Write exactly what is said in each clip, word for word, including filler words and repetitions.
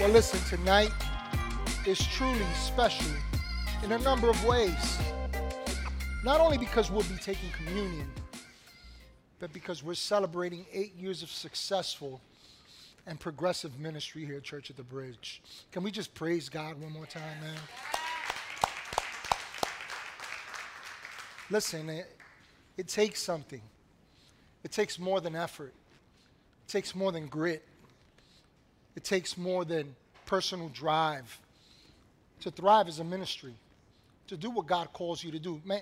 Well, listen, tonight is truly special in a number of ways. Not only because we'll be taking communion, but because we're celebrating eight years of successful and progressive ministry here at Church at the Bridge. Can we just praise God one more time, man? Listen, it, it takes something. It takes more than effort. It takes more than grit. It takes more than personal drive to thrive as a ministry, to do what God calls you to do. Man,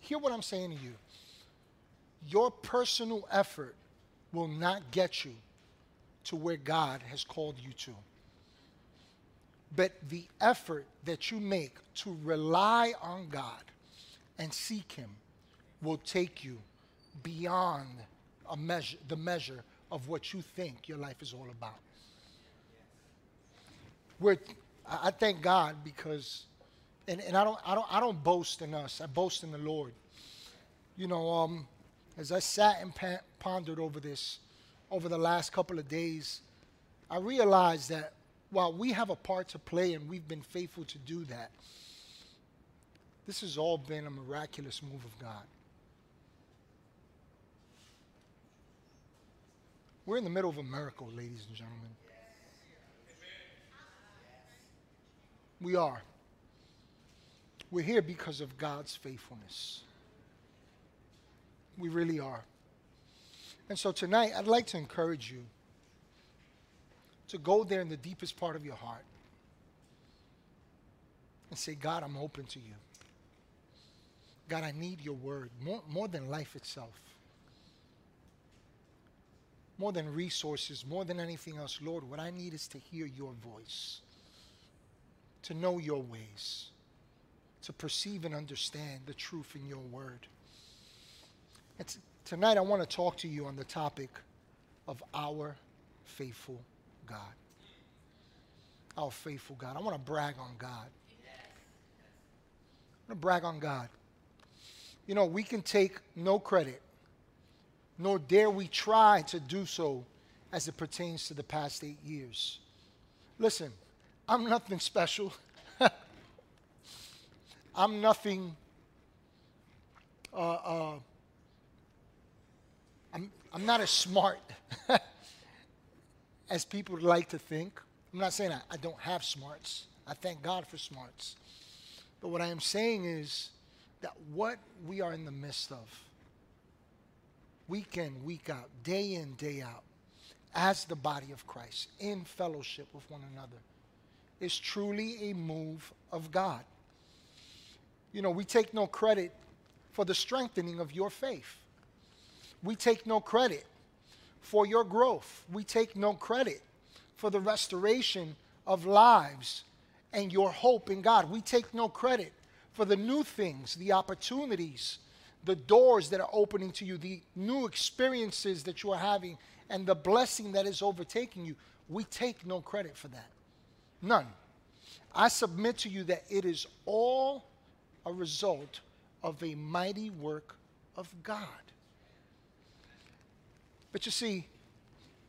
hear what I'm saying to you. Your personal effort will not get you to where God has called you to. But the effort that you make to rely on God and seek Him will take you beyond a measure, the measure of what you think your life is all about. We're, I thank God because, and, and I don't, I don't, I don't boast in us. I boast in the Lord. You know, um, as I sat and pa- pondered over this, over the last couple of days, I realized that while we have a part to play and we've been faithful to do that, this has all been a miraculous move of God. We're in the middle of a miracle, ladies and gentlemen. We are. We're here because of God's faithfulness. We really are. And so tonight, I'd like to encourage you to go there in the deepest part of your heart and say, God, I'm open to you. God, I need your word more, more than life itself. More than resources, more than anything else. Lord, what I need is to hear your voice, to know your ways, to perceive and understand the truth in your word. And t- tonight I want to talk to you on the topic of our faithful God. Our faithful God. I want to brag on God. I want to brag on God. You know, we can take no credit, nor dare we try to do so as it pertains to the past eight years. Listen, I'm nothing special. I'm nothing, uh, uh, I'm, I'm not as smart as people would like to think. I'm not saying I, I don't have smarts. I thank God for smarts. But what I am saying is that what we are in the midst of, week in, week out, day in, day out, as the body of Christ, in fellowship with one another, is truly a move of God. You know, we take no credit for the strengthening of your faith. We take no credit for your growth. We take no credit for the restoration of lives and your hope in God. We take no credit for the new things, the opportunities, the doors that are opening to you, the new experiences that you are having, and the blessing that is overtaking you. We take no credit for that. None. I submit to you that it is all a result of a mighty work of God. But you see,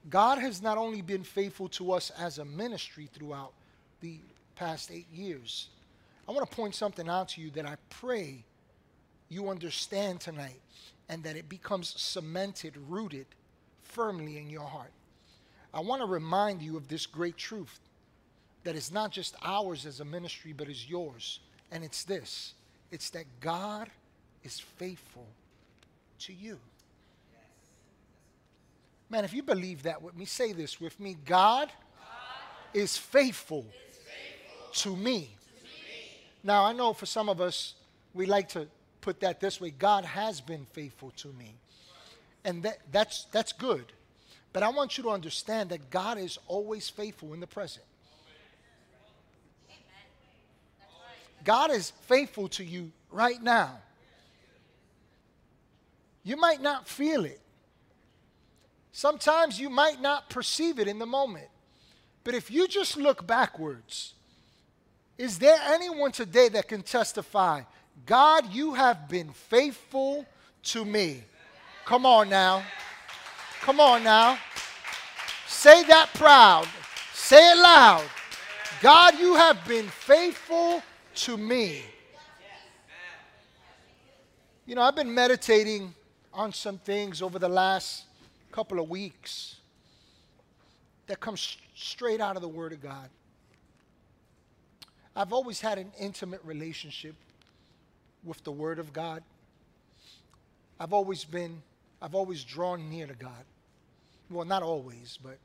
God has not only been faithful to us as a ministry throughout the past eight years. I want to point something out to you that I pray you understand tonight, and that it becomes cemented, rooted firmly in your heart. I want to remind you of this great truth that is not just ours as a ministry, but is yours. And it's this. It's that God is faithful to you. Man, if you believe that with me, say this with me. God, God is faithful, is faithful to, me. to me. Now, I know for some of us, we like to put that this way. God has been faithful to me. And that, that's, that's good. But I want you to understand that God is always faithful in the present. God is faithful to you right now. You might not feel it. Sometimes you might not perceive it in the moment. But if you just look backwards, is there anyone today that can testify, God, you have been faithful to me? Come on now. Come on now. Say that proud. Say it loud. God, you have been faithful to me. You know, I've been meditating on some things over the last couple of weeks that comes straight out of the Word of God. I've always had an intimate relationship with the Word of God. I've always been, I've always drawn near to God. Well, not always, but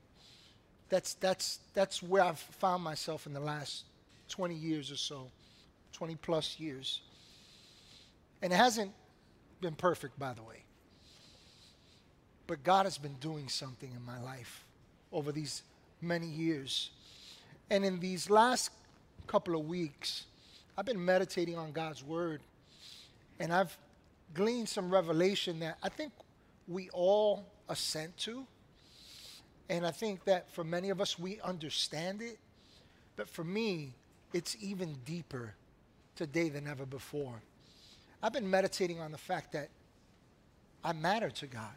that's, that's, that's where I've found myself in the last twenty years or so, twenty plus years. And it hasn't been perfect, by the way. But God has been doing something in my life over these many years. And in these last couple of weeks, I've been meditating on God's Word, and I've gleaned some revelation that I think we all assent to. And I think that for many of us, we understand it. But for me, it's even deeper today than ever before. I've been meditating on the fact that I matter to God,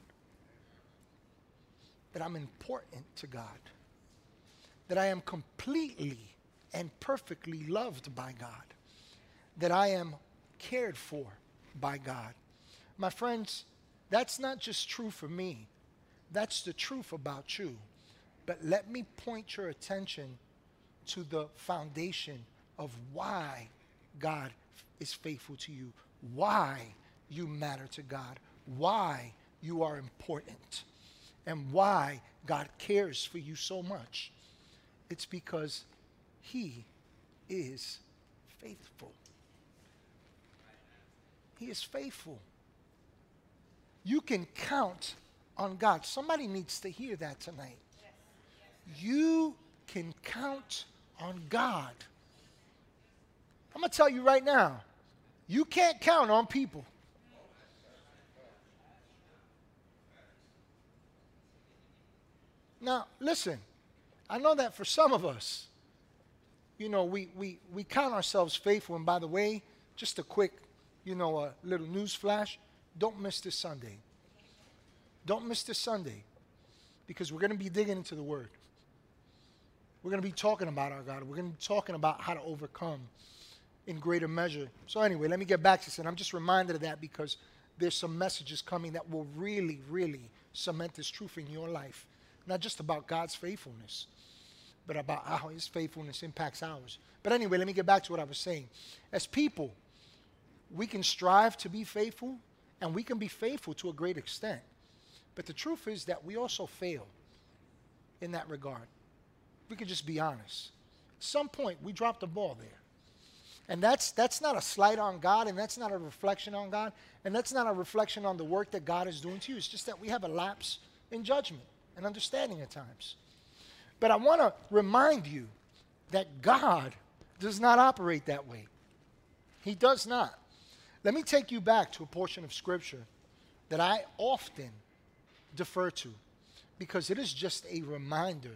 that I'm important to God, that I am completely and perfectly loved by God, that I am cared for by God. My friends, that's not just true for me. That's the truth about you. But let me point your attention to the foundation of why God is faithful to you, why you matter to God, why you are important, and why God cares for you so much. It's because He is faithful. He is faithful. You can count on God. Somebody needs to hear that tonight. You can count on God. I'm going to tell you right now, you can't count on people. Now, listen, I know that for some of us, you know, we, we, we count ourselves faithful. And by the way, just a quick, you know, a little news flash, don't miss this Sunday. Don't miss this Sunday, because we're going to be digging into the Word. We're going to be talking about our God. We're going to be talking about how to overcome in greater measure. So anyway, let me get back to this, and I'm just reminded of that because there's some messages coming that will really, really cement this truth in your life. Not just about God's faithfulness, but about how His faithfulness impacts ours. But anyway, let me get back to what I was saying. As people, we can strive to be faithful, and we can be faithful to a great extent. But the truth is that we also fail in that regard. We could just be honest. At some point, we dropped the ball there. And that's, that's not a slight on God, and that's not a reflection on God, and that's not a reflection on the work that God is doing to you. It's just that we have a lapse in judgment and understanding at times. But I want to remind you that God does not operate that way. He does not. Let me take you back to a portion of Scripture that I often defer to, because it is just a reminder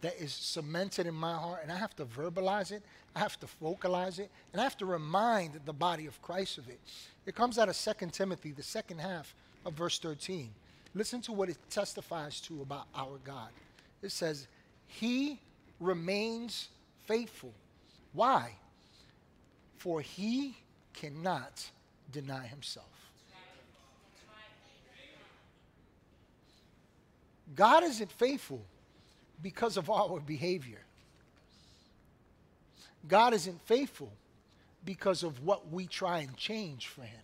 that is cemented in my heart, and I have to verbalize it, I have to vocalize it, and I have to remind the body of Christ of it. It comes out of Second Timothy, the second half of verse thirteen. Listen to what it testifies to about our God. It says, He remains faithful. Why? For He cannot deny Himself. God isn't faithful because of our behavior. God isn't faithful because of what we try and change for Him.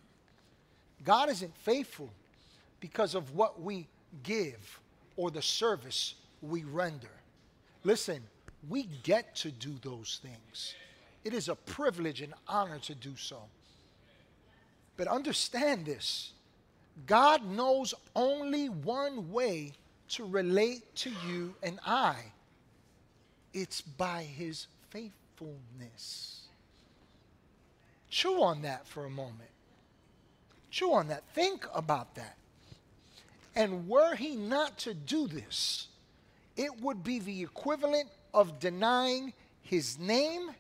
God isn't faithful because of what we give or the service we render. Listen, we get to do those things. It is a privilege and honor to do so. But understand this. God knows only one way to relate to you and I. It's by His faithfulness. Chew on that for a moment. Chew on that. Think about that. And were He not to do this, it would be the equivalent of denying His name,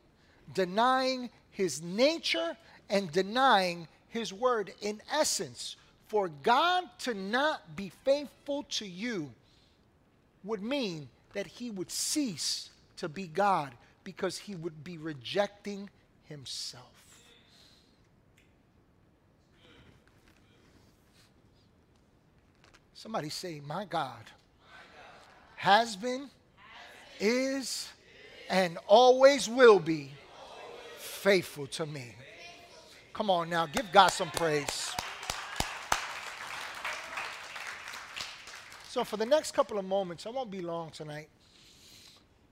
denying His nature, and denying His word. In essence, for God to not be faithful to you would mean that He would cease to be God because he would be rejecting himself. Somebody say, my God, my God has been, has been is, is, and always will be always faithful to me. Faithful. Come on now, give God some praise. So for the next couple of moments, I won't be long tonight,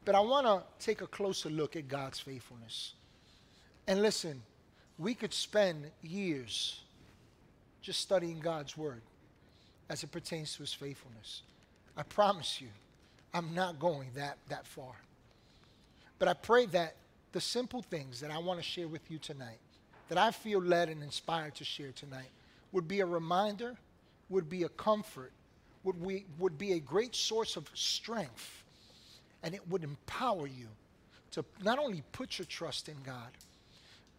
but I want to take a closer look at God's faithfulness. And listen, we could spend years just studying God's word as it pertains to his faithfulness. I promise you, I'm not going that, that far. But I pray that the simple things that I want to share with you tonight, that I feel led and inspired to share tonight, would be a reminder, would be a comfort, would, we, would be a great source of strength, and it would empower you to not only put your trust in God,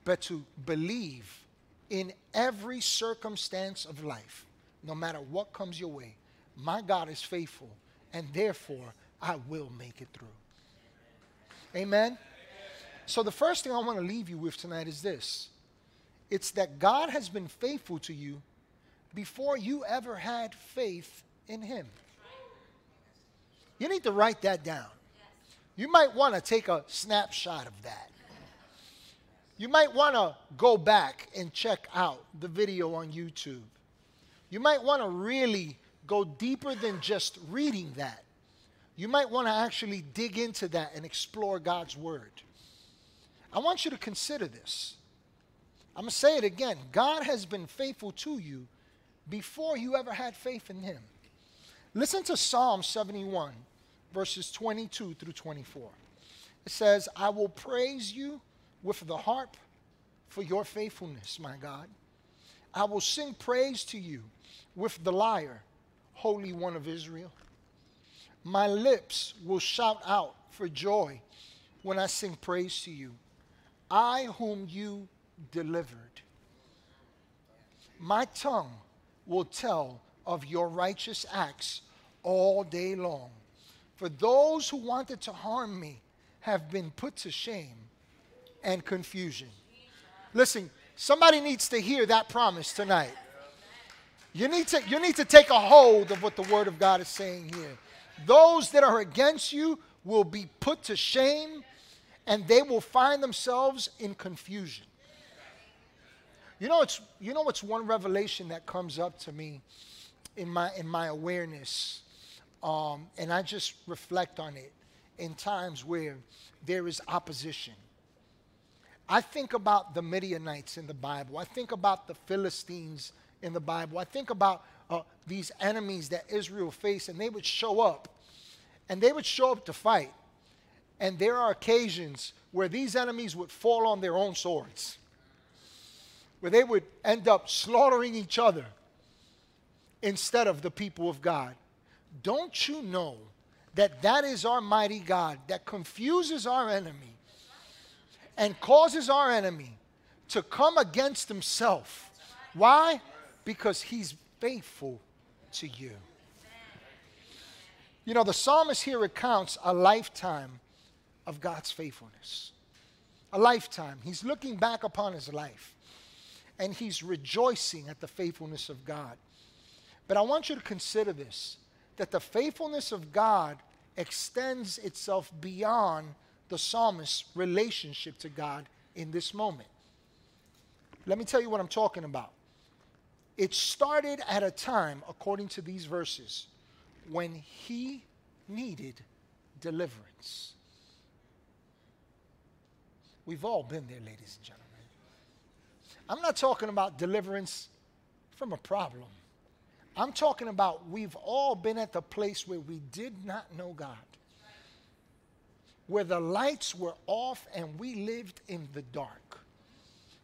but to believe in every circumstance of life. No matter what comes your way, my God is faithful, and therefore I will make it through. Amen? Amen? So the first thing I want to leave you with tonight is this. It's that God has been faithful to you before you ever had faith in him. You need to write that down. You might want to take a snapshot of that. You might want to go back and check out the video on YouTube. You might want to really go deeper than just reading that. You might want to actually dig into that and explore God's word. I want you to consider this. I'm going to say it again. God has been faithful to you before you ever had faith in him. Listen to Psalm seventy-one, verses twenty-two through twenty-four. It says, I will praise you with the harp for your faithfulness, my God. I will sing praise to you with the lyre, Holy One of Israel. My lips will shout out for joy when I sing praise to you, I whom you delivered. My tongue will tell of your righteous acts all day long. For those who wanted to harm me have been put to shame and confusion. Listen, somebody needs to hear that promise tonight. You need to, you need to take a hold of what the Word of God is saying here. Those that are against you will be put to shame, and they will find themselves in confusion. You know, it's, you know what's one revelation that comes up to me in my, in my awareness, um, and I just reflect on it in times where there is opposition. I think about the Midianites in the Bible. I think about the Philistines in the Bible. I think about uh, these enemies that Israel faced, and they would show up, and they would show up to fight. And there are occasions where these enemies would fall on their own swords, where they would end up slaughtering each other instead of the people of God. Don't you know that that is our mighty God that confuses our enemy and causes our enemy to come against himself? Why? Because he's faithful to you. You know, the psalmist here recounts a lifetime of God's faithfulness. A lifetime. He's looking back upon his life, and he's rejoicing at the faithfulness of God. But I want you to consider this, that the faithfulness of God extends itself beyond the psalmist's relationship to God in this moment. Let me tell you what I'm talking about. It started at a time, according to these verses, when he needed deliverance. We've all been there, ladies and gentlemen. I'm not talking about deliverance from a problem. I'm talking about we've all been at the place where we did not know God, where the lights were off and we lived in the dark,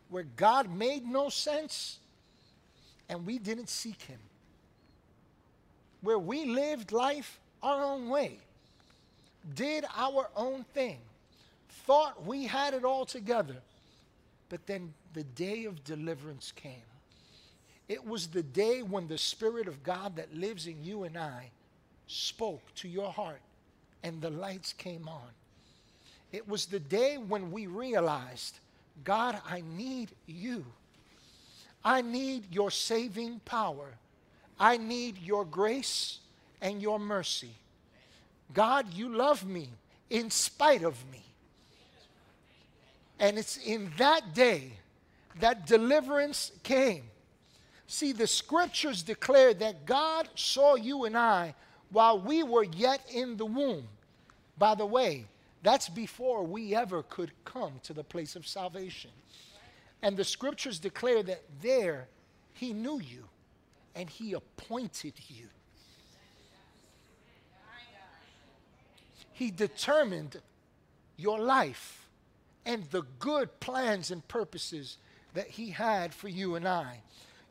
where God made no sense and we didn't seek him, where we lived life our own way, did our own thing, thought we had it all together, but then the day of deliverance came. It was the day when the Spirit of God that lives in you and I spoke to your heart and the lights came on. It was the day when we realized, God, I need you. I need your saving power. I need your grace and your mercy. God, you love me in spite of me. And it's in that day that deliverance came. See, the scriptures declare that God saw you and I while we were yet in the womb. By the way, that's before we ever could come to the place of salvation. And the scriptures declare that there he knew you and he appointed you. He determined your life and the good plans and purposes that he had for you and I.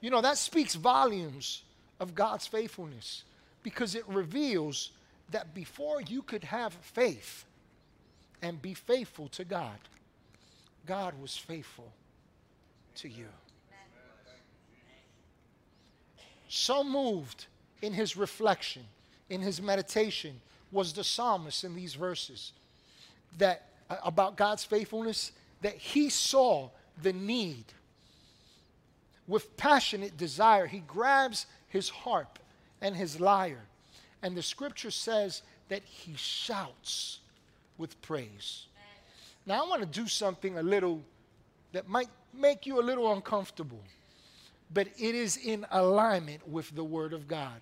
You know, that speaks volumes of God's faithfulness, because it reveals that before you could have faith and be faithful to God, God was faithful to you. So moved in his reflection, in his meditation, was the psalmist in these verses that uh, about God's faithfulness, that he saw the need. With passionate desire, he grabs his harp and his lyre. And the scripture says that he shouts with praise. Now, I want to do something a little that might make you a little uncomfortable, but it is in alignment with the Word of God.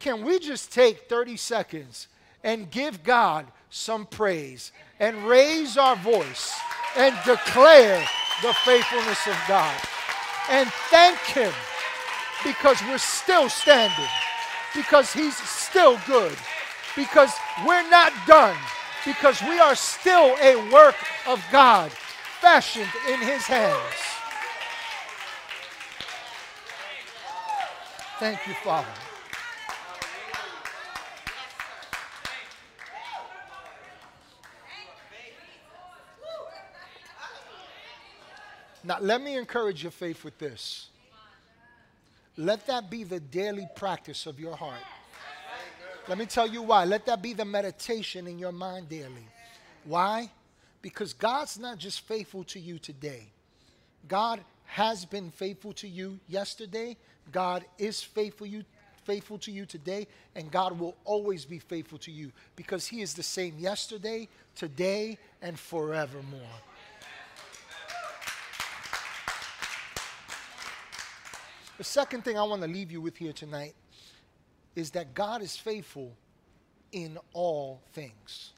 Can we just take thirty seconds and give God some praise and raise our voice and declare the faithfulness of God? And thank him, because we're still standing, because he's still good, because we're not done, because we are still a work of God, fashioned in his hands. Thank you, Father. Now, let me encourage your faith with this. Let that be the daily practice of your heart. Let me tell you why. Let that be the meditation in your mind daily. Why? Because God's not just faithful to you today. God has been faithful to you yesterday. God is faithful you, faithful to you today. And God will always be faithful to you, because he is the same yesterday, today, and forevermore. The second thing I want to leave you with here tonight is that God is faithful in all things.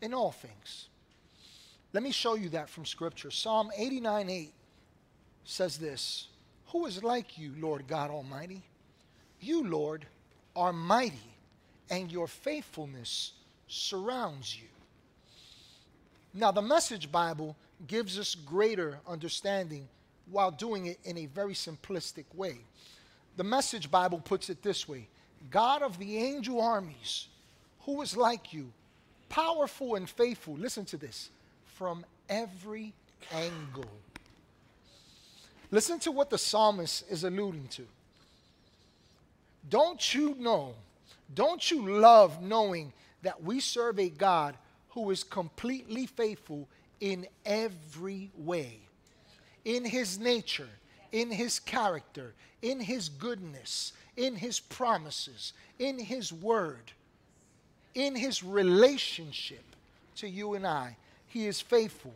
In all things. Let me show you that from Scripture. Psalm eighty-nine eight says this: "Who is like you, Lord God Almighty? You, Lord, are mighty, and your faithfulness surrounds you." Now, the Message Bible gives us greater understanding while doing it in a very simplistic way. The Message Bible puts it this way: God of the angel armies, who is like you, powerful and faithful, listen to this, from every angle. Listen to what the psalmist is alluding to. Don't you know, don't you love knowing that we serve a God who is completely faithful in every way? In his nature, in his character, in his goodness, in his promises, in his word, in his relationship to you and I. He is faithful.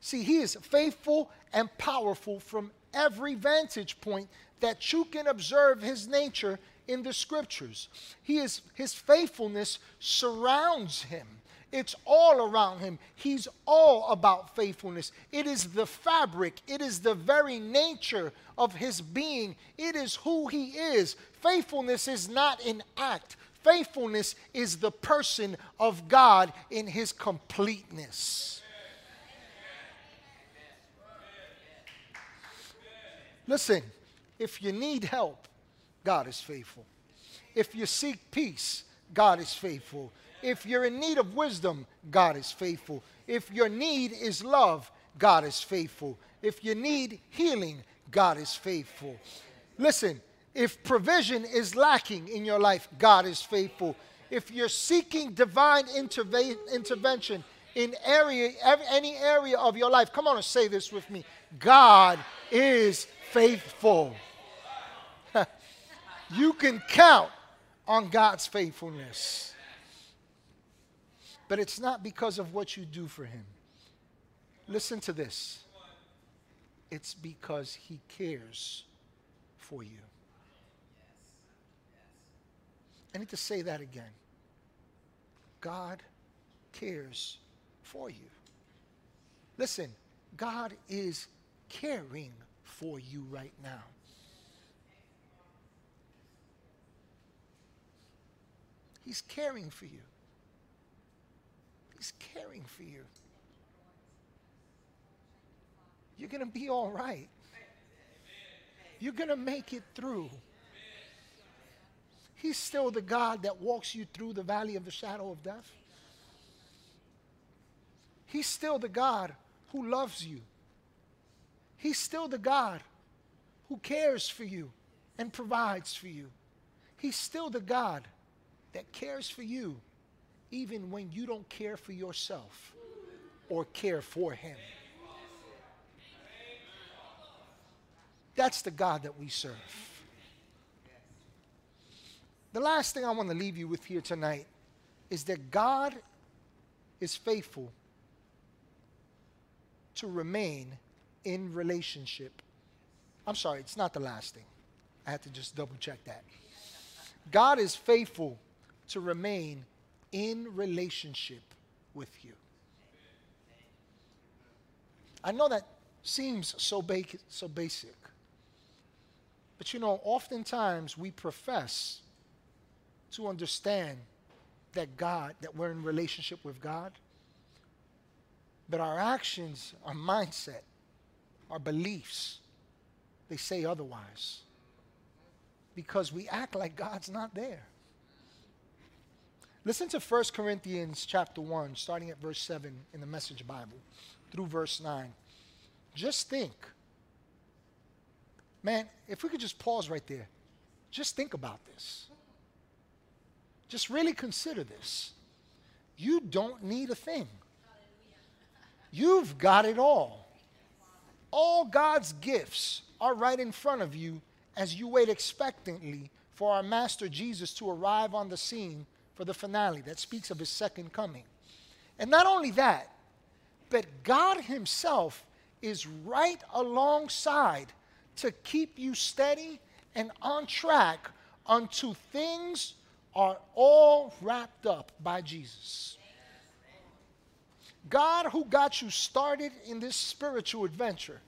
See, he is faithful and powerful from every vantage point that you can observe his nature in the scriptures. He is, his faithfulness surrounds him. It's all around him. He's all about faithfulness. It is the fabric. It is the very nature of his being. It is who he is. Faithfulness is not an act. Faithfulness is the person of God in his completeness. Listen, if you need help, God is faithful. If you seek peace, God is faithful. If you're in need of wisdom, God is faithful. If your need is love, God is faithful. If you need healing, God is faithful. Listen, if provision is lacking in your life, God is faithful. If you're seeking divine interve intervention in area, any area of your life, come on and say this with me. God is faithful. You can count on God's faithfulness. But it's not because of what you do for him. Listen to this. It's because he cares for you. I need to say that again. God cares for you. Listen, God is caring for you right now. He's caring for you. He's caring for you. You're going to be all right. You're going to make it through. He's still the God that walks you through the valley of the shadow of death. He's still the God who loves you. He's still the God who cares for you and provides for you. He's still the God that cares for you even when you don't care for yourself or care for him. That's the God that we serve. The last thing I want to leave you with here tonight is that God is faithful to remain in relationship. I'm sorry, it's not the last thing. I had to just double check that. God is faithful to remain in relationship with you. I know that seems so, ba so basic. But you know, oftentimes we profess to understand that God, that we're in relationship with God, but our actions, our mindset, our beliefs, they say otherwise, because we act like God's not there. Listen to First Corinthians chapter one, starting at verse seven in the Message Bible, through verse nine. Just think. Man, if we could just pause right there, just think about this. Just really consider this. You don't need a thing. You've got it all. All God's gifts are right in front of you as you wait expectantly for our Master Jesus to arrive on the scene for the finale that speaks of his second coming. And not only that, but God himself is right alongside to keep you steady and on track until things are all wrapped up by Jesus. God, who got you started in this spiritual adventure,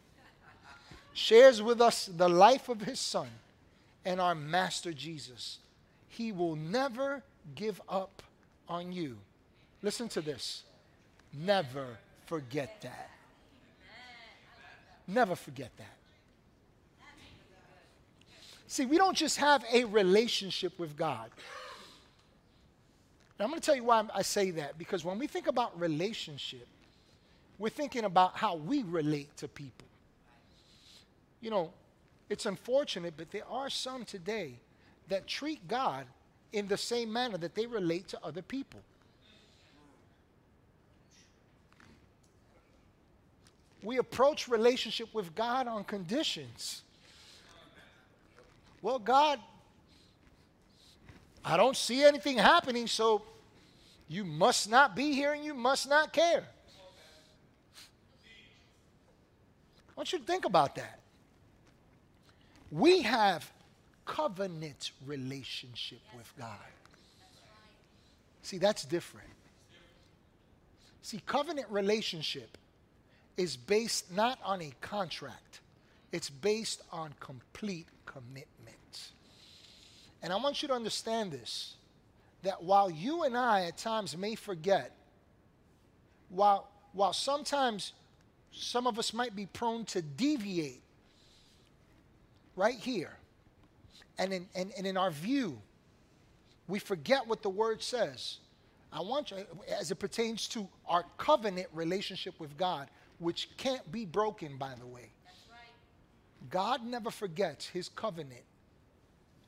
shares with us the life of his Son and our Master Jesus. He will never give up on you. Listen to this. Never forget that. Never forget that. See, we don't just have a relationship with God. Now, I'm going to tell you why I say that. Because when we think about relationship, we're thinking about how we relate to people. You know, it's unfortunate, but there are some today that treat God in the same manner that they relate to other people. We approach relationship with God on conditions. Well, God, I don't see anything happening, so you must not be here and you must not care. I want you to think about that. We have covenant relationship with God. See, that's different. See, covenant relationship is based not on a contract. It's based on complete commitment. And I want you to understand this, that while you and I at times may forget, while, while sometimes some of us might be prone to deviate right here, and in, and, and in our view, we forget what the word says. I want you, as it pertains to our covenant relationship with God, which can't be broken, by the way. God never forgets his covenant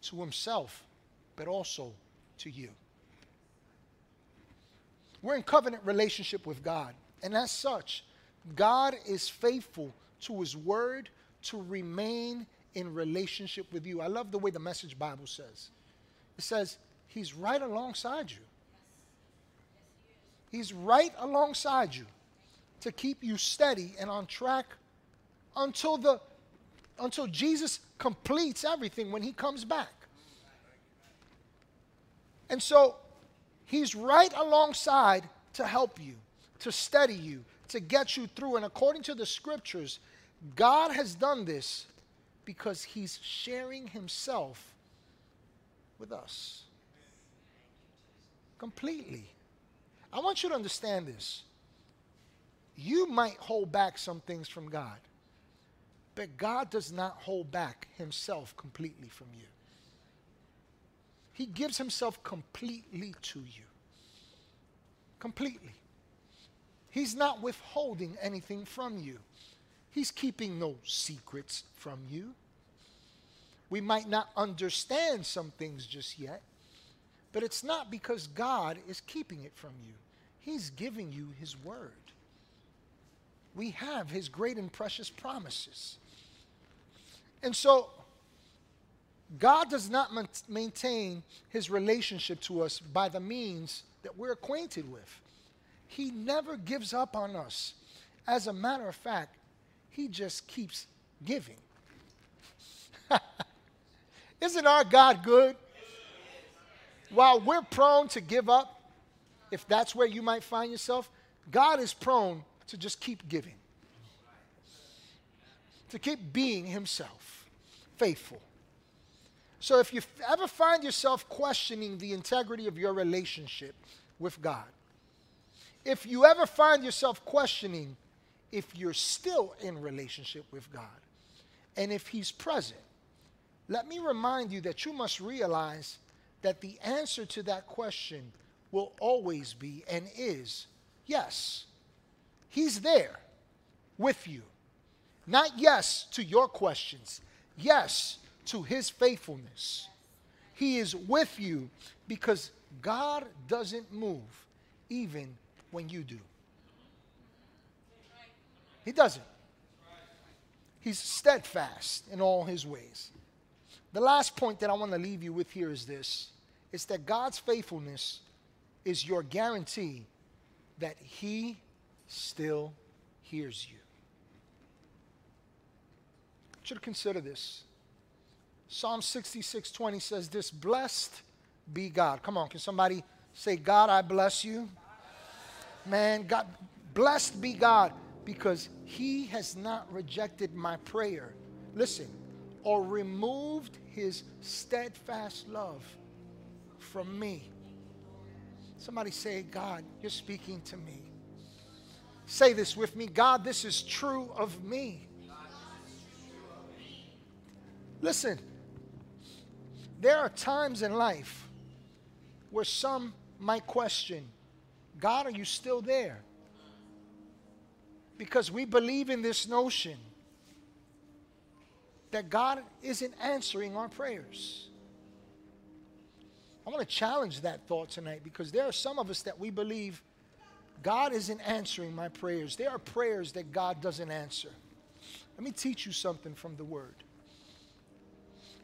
to himself, but also to you. We're in covenant relationship with God. And as such, God is faithful to his word to remain in relationship with you. I love the way the Message Bible says. It says he's right alongside you. He's right alongside you to keep you steady and on track until the until Jesus completes everything when he comes back. And so he's right alongside to help you, to steady you, to get you through. And according to the scriptures, God has done this because he's sharing himself with us completely. I want you to understand this. You might hold back some things from God, but God does not hold back himself completely from you. He gives himself completely to you. Completely. He's not withholding anything from you. He's keeping no secrets from you. We might not understand some things just yet, but it's not because God is keeping it from you. He's giving you his word. We have his great and precious promises. And so God does not maintain his relationship to us by the means that we're acquainted with. He never gives up on us. As a matter of fact, he just keeps giving. Isn't our God good? While we're prone to give up, if that's where you might find yourself, God is prone to just keep giving, to keep being himself, faithful. So if you ever find yourself questioning the integrity of your relationship with God, if you ever find yourself questioning if you're still in relationship with God, and if he's present, let me remind you that you must realize that the answer to that question will always be and is yes. He's there with you. Not yes to your questions. Yes to his faithfulness. He is with you because God doesn't move even when you do. He doesn't. He's steadfast in all his ways. The last point that I want to leave you with here is this. It's that God's faithfulness is your guarantee that he still hears you. I want you to consider this. Psalm sixty-six twenty says this, blessed be God. Come on, can somebody say, God, I bless you? Man, God, blessed be God because he has not rejected my prayer. Listen. Or removed his steadfast love from me. Somebody say, God, you're speaking to me. Say this with me. God, this is true of me. Listen, there are times in life where some might question, God, are you still there? Because we believe in this notion that God isn't answering our prayers. I want to challenge that thought tonight because there are some of us that we believe God isn't answering my prayers. There are prayers that God doesn't answer. Let me teach you something from the Word.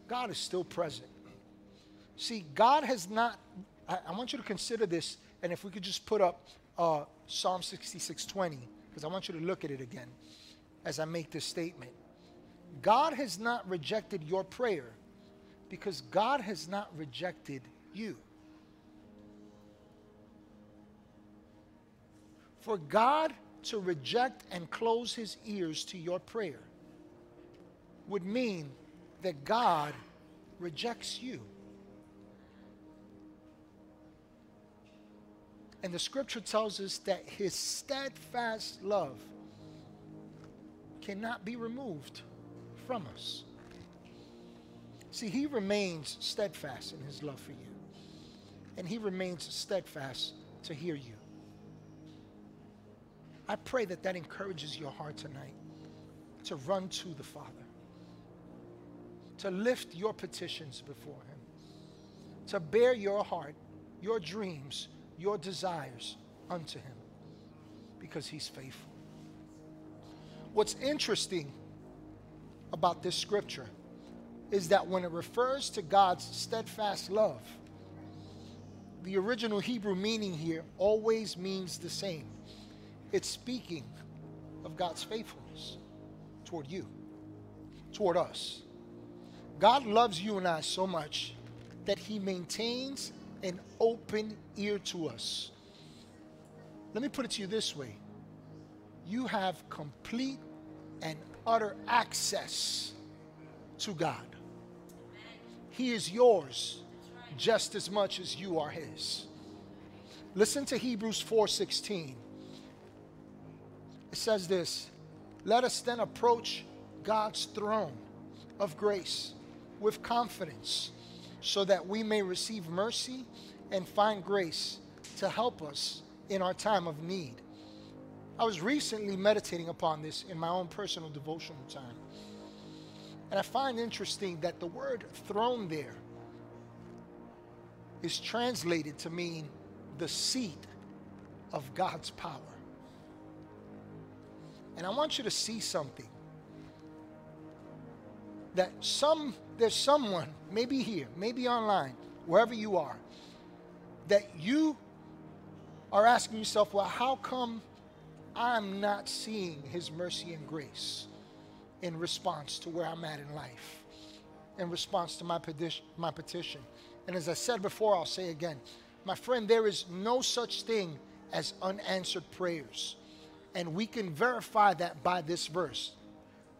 God is still present. See, God has not, I, I want you to consider this, and if we could just put up uh, Psalm sixty-six twenty, because I want you to look at it again as I make this statement. God has not rejected your prayer because God has not rejected you. For God to reject and close his ears to your prayer would mean that God rejects you. And the scripture tells us that his steadfast love cannot be removed from us. See, he remains steadfast in his love for you. And he remains steadfast to hear you. I pray that that encourages your heart tonight to run to the Father, to lift your petitions before him, to bear your heart, your dreams, your desires unto him because he's faithful. What's interesting about this scripture is that when it refers to God's steadfast love, the original Hebrew meaning here always means the same. It's speaking of God's faithfulness toward you, toward us. God loves you and I so much that he maintains an open ear to us. Let me put it to you this way. You have complete and utter access to God. He is yours just as much as you are his. Listen to Hebrews four sixteen. It says this, "Let us then approach God's throne of grace with confidence so that we may receive mercy and find grace to help us in our time of need." I was recently meditating upon this in my own personal devotional time. And I find interesting that the word throne there is translated to mean the seat of God's power. And I want you to see something. That some, there's someone, maybe here, maybe online, wherever you are, that you are asking yourself, well, how come I'm not seeing his mercy and grace in response to where I'm at in life, in response to my petition, my petition. And as I said before, I'll say again, my friend, there is no such thing as unanswered prayers. And we can verify that by this verse.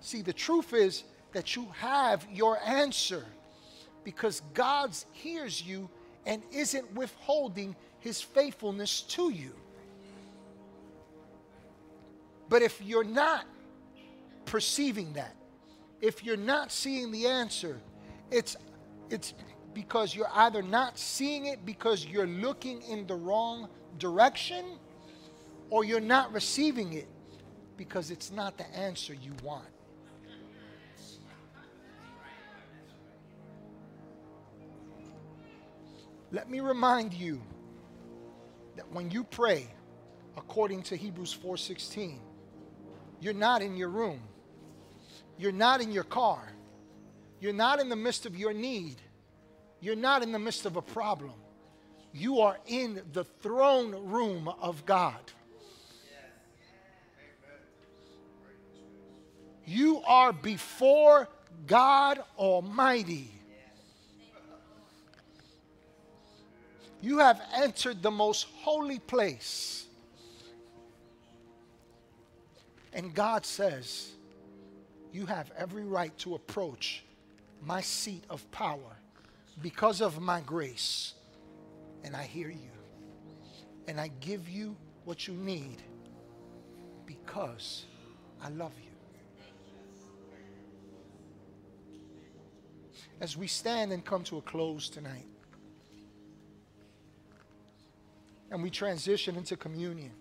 See, the truth is that you have your answer because God hears you and isn't withholding his faithfulness to you. But if you're not perceiving that, if you're not seeing the answer, it's it's because you're either not seeing it because you're looking in the wrong direction, or you're not receiving it because it's not the answer you want. Let me remind you that when you pray, according to Hebrews four sixteen, you're not in your room. You're not in your car. You're not in the midst of your need. You're not in the midst of a problem. You are in the throne room of God. You are before God Almighty. You have entered the most holy place. And God says, you have every right to approach my seat of power because of my grace. And I hear you. And I give you what you need because I love you. As we stand and come to a close tonight, and we transition into communion,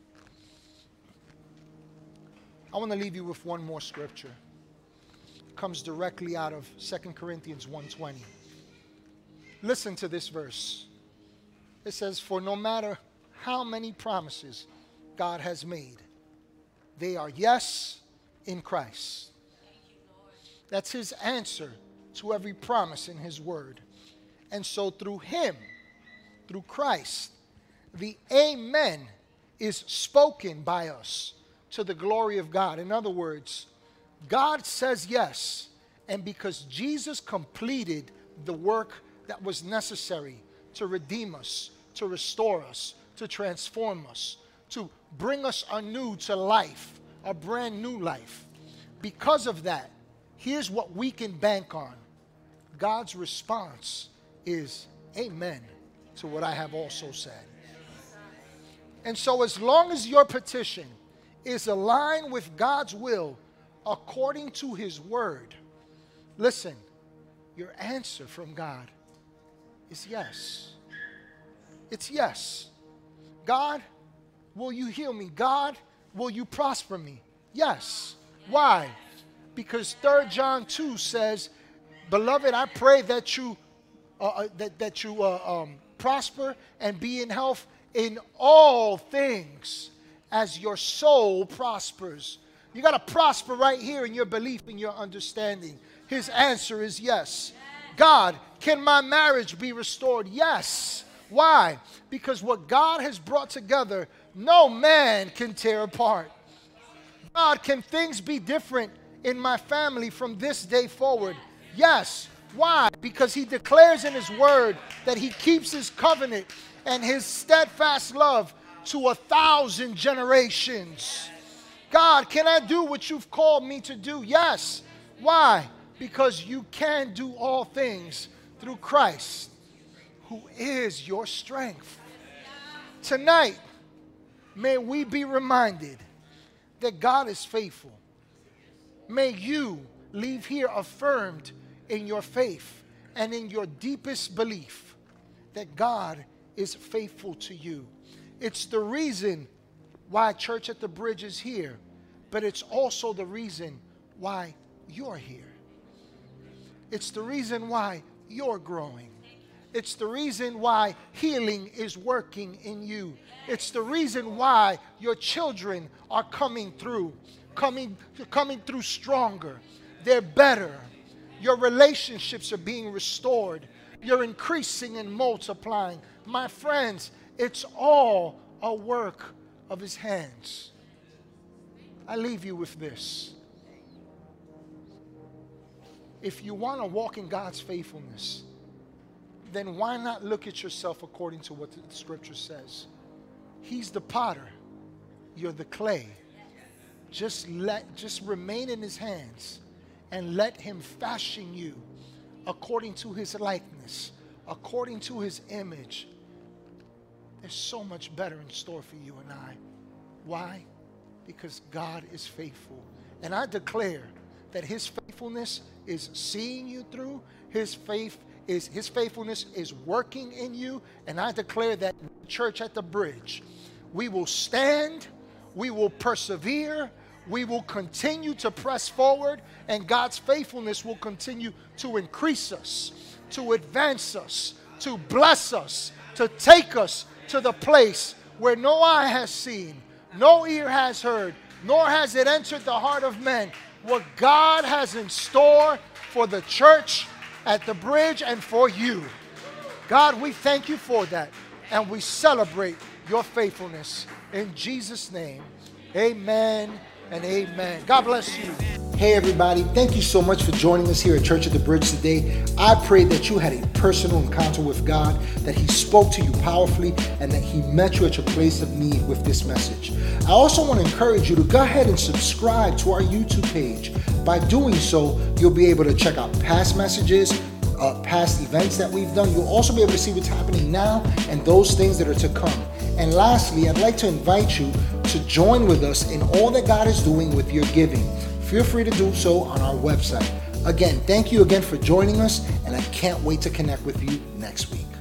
I want to leave you with one more scripture. It comes directly out of Second Corinthians one twenty. Listen to this verse. It says, "For no matter how many promises God has made, they are yes in Christ." That's his answer to every promise in his word. And so through him, through Christ, the amen is spoken by us to the glory of God. In other words, God says yes, and because Jesus completed the work that was necessary to redeem us, to restore us, to transform us, to bring us anew to life, a brand new life. Because of that, here's what we can bank on. God's response is amen to what I have also said. And so as long as your petition is aligned with God's will according to his word, listen, your answer from God is yes. It's yes. God, will you heal me? God, will you prosper me? Yes. Why? Because Third John two says, "Beloved, I pray that you, uh, that, that you uh, um, prosper and be in health in all things as your soul prospers. You got to prosper right here in your belief, in your understanding. His answer is yes. God, can my marriage be restored? Yes. Why? Because what God has brought together, no man can tear apart. God, can things be different in my family from this day forward? Yes. Why? Because he declares in his word that he keeps his covenant and his steadfast love to a thousand generations. God, can I do what you've called me to do? Yes. Why? Because you can do all things through Christ, who is your strength. Tonight, may we be reminded that God is faithful. May you leave here affirmed in your faith and in your deepest belief that God is faithful to you. It's the reason why Church at the Bridge is here, but it's also the reason why you're here. It's the reason why you're growing. It's the reason why healing is working in you. It's the reason why your children are coming through, coming, coming through stronger. They're better. Your relationships are being restored. You're increasing and multiplying. My friends, it's all a work of his hands. I leave you with this. If you want to walk in God's faithfulness, then why not look at yourself according to what the scripture says? He's the potter. You're the clay. Just let, just remain in his hands and let him fashion you according to his likeness, according to his image. There's so much better in store for you and I. Why? Because God is faithful. And I declare that his faithfulness is seeing you through. His faith is his faithfulness is working in you. And I declare that in the Church at the Bridge, we will stand, we will persevere, we will continue to press forward, and God's faithfulness will continue to increase us, to advance us, to bless us, to take us to the place where no eye has seen, no ear has heard, nor has it entered the heart of man, what God has in store for the Church at the Bridge and for you. God, we thank you for that, and we celebrate your faithfulness. In Jesus' name, amen and amen. God bless you. Hey everybody, thank you so much for joining us here at Church at the Bridge today. I pray that you had a personal encounter with God, that he spoke to you powerfully, and that he met you at your place of need with this message. I also want to encourage you to go ahead and subscribe to our YouTube page. By doing so, you'll be able to check out past messages, uh, past events that we've done. You'll also be able to see what's happening now and those things that are to come. And lastly, I'd like to invite you to join with us in all that God is doing with your giving. Feel free to do so on our website. Again, thank you again for joining us, and I can't wait to connect with you next week.